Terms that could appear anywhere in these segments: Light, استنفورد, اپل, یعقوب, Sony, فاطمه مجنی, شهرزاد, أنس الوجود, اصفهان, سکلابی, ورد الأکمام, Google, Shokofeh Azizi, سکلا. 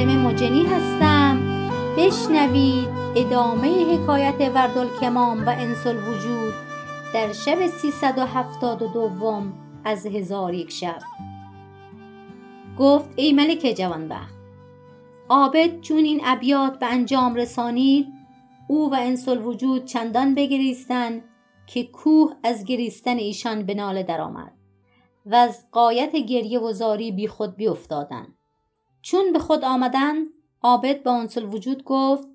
فاطمه مجنی هستم. بشنوید ادامه حکایت ورد الأکمام و أنس الوجود در شب 372 از 1001 شب. گفت ای ملک جوانبخت، عابد چون این ابیات به انجام رسانید، او و أنس الوجود چندان بگریستند که کوه از گریستن ایشان به ناله درآمد و از غایت گریه و زاری بی خود بیافتادند. چون به خود آمدند، عابد به أنس الوجود گفت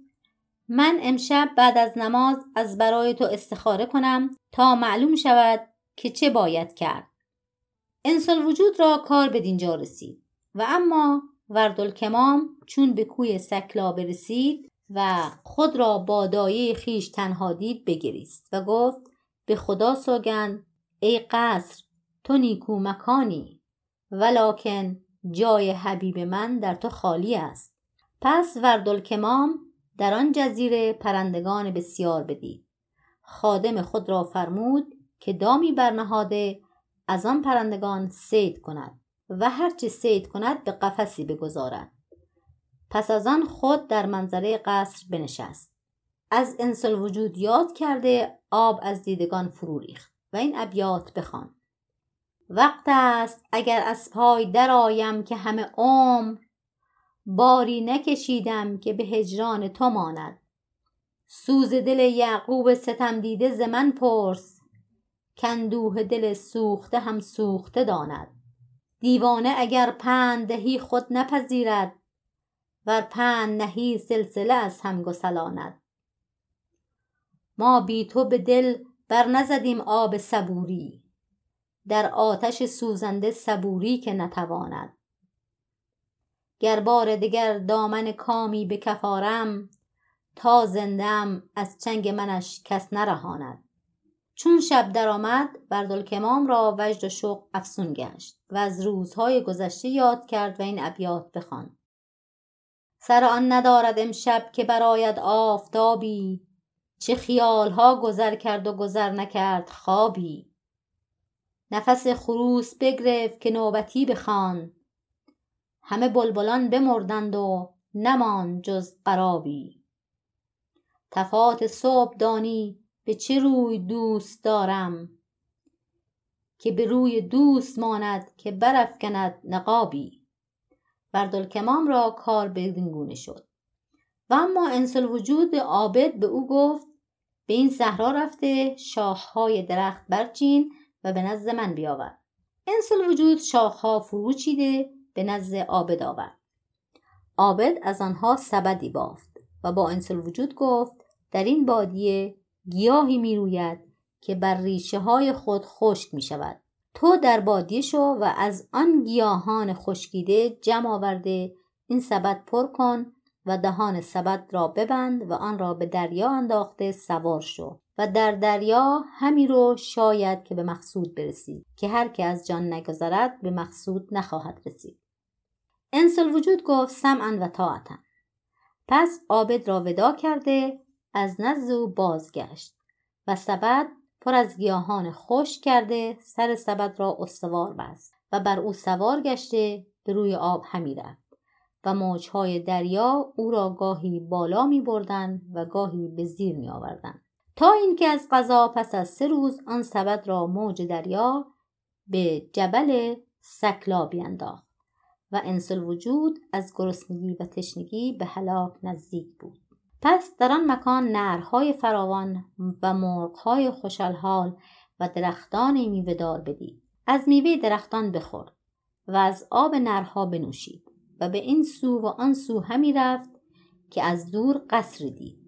من امشب بعد از نماز از برای تو استخاره کنم تا معلوم شود که چه باید کرد. أنس الوجود را کار به دینجا رسید. و اما ورد الأکمام چون به کوی سکلا برسید و خود را با دایه خیش تنها دید، بگریست و گفت به خدا سوگند ای قصر تو نیکو مکانی، ولکن جای حبیب من در تو خالی است. پس ورد الأکمام در آن جزیره پرندگان بسیار بدید. خادم خود را فرمود که دامی برنهاده از آن پرندگان صید کند و هرچه صید کند به قفسی بگذارد. پس از آن خود در منظره قصر بنشست. از أنس الوجود یاد کرده آب از دیدگان فرو ریخت و این ابیات بخواند. وقت است اگر از پای در آیم که همه عمر، باری نکشیدم که به هجران تو ماند. سوز دل یعقوب ستم دیده ز من پرس، کندوه دل سوخته هم سوخته داند. دیوانه اگر پند دهی خود نپذیرد، ور پند نهی سلسله از هم گسلاند. ما بی تو به دل بر نزدیم آب صبوری، در آتش سوزنده صبوری که نتواند. گر بار دگر دامن کامی به کف آرم، تا زنده‌ام از چنگ منش کس نرهاند. چون شب درآمد ورد الأکمام را وجد و شوق افسون گشت و از روزهای گذشته یاد کرد و این ابیات بخواند. سر آن ندارد امشب که برآید آفتابی، چه خیالها گذر کرد و گذر نکرد خوابی. نفس خروس بگرفت که نوبتی بخواند، همه بلبلان بمردند و نمان جز غرابی. تفات صبح دانی به چه روی دوست دارم، که به روی دوست ماند که برافکند نقابی. ورد الأکمام را کار بدین گونه شد. و اما أنس الوجود عابد به او گفت به این صحرا رفته شاخهای درخت برچین و به نزد من بیاور. أنس الوجود شاخها فرو چیده به نزد عابد آورد. عابد از آنها سبدی بافت و با أنس الوجود گفت در این بادیه گیاهی می روید که بر ریشه های خود خشک می شود. تو در بادیه شو و از آن گیاهان خشکیده جمع آورده این سبد پر کن و دهان سبد را ببند و آن را به دریا انداخته سوار شو و در دریا همی رو شاید که به مقصود برسی، که هر که از جان نگذرد به مقصود نخواهد رسید. أنس الوجود گفت سمعا و طاعتا. پس عابد را ودا کرده از نزد او بازگشت و سبد پر از گیاهان خشک کرده سر سبد را استوار بست و بر او سوار گشته به روی آب همی رفت و موجهای دریا او را گاهی بالا می بردن و گاهی به زیر می آوردن، تا اینکه از قضا پس از 3 روز آن سبد را موج دریا به جبل سکلابی انداخت و أنس الوجود از گرسنگی و تشنگی به هلاک نزدیک بود. پس در آن مکان نعرهای فراوان و مرغ‌های خوش‌الحال و درختان میوه‌دار بدید. از میوه درختان بخورد و از آب نهرها بنوشید و به این سو و آن سو همی رفت که از دور قصری دید.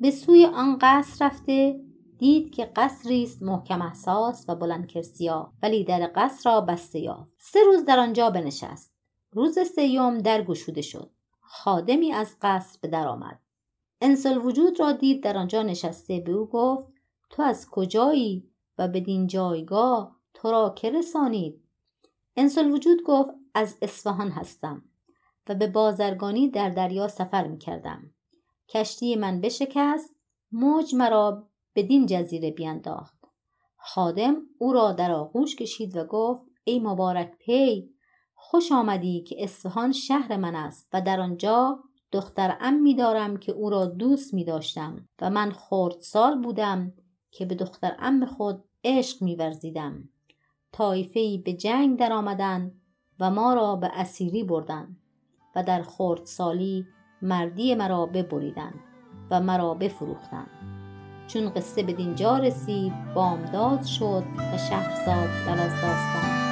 به سوی آن قصر رفته دید که قصری است محکم احساس و بلند کرسیا، ولی در قصر را بسته یافت. 3 روز در آنجا بنشست. روز 3م در گشوده شد. خادمی از قصر به در آمد. أنس الوجود را دید در آنجا نشسته. به او گفت تو از کجایی و بدین جایگاه تو را که رسانید؟ أنس الوجود گفت از اصفهان هستم و به بازرگانی در دریا سفر می کردم. کشتی من بشکست، موج مرا بدین جزیره بینداخت. خادم او را در آغوش کشید و گفت ای مبارک پی، خوش آمدی که اصفهان شهر من است و در آنجا دختر عمی دارم که او را دوست می داشتم و من خردسال بودم که به دختر عم خود عشق می ورزیدم. طایفه‌ای به جنگ در آمدند و ما را به اسیری بردند و در خردسالی مردی مرا ببریدند و مرا بفروختند. چون قصه به دینجا رسید بامداد شد و شهرزاد در از داستان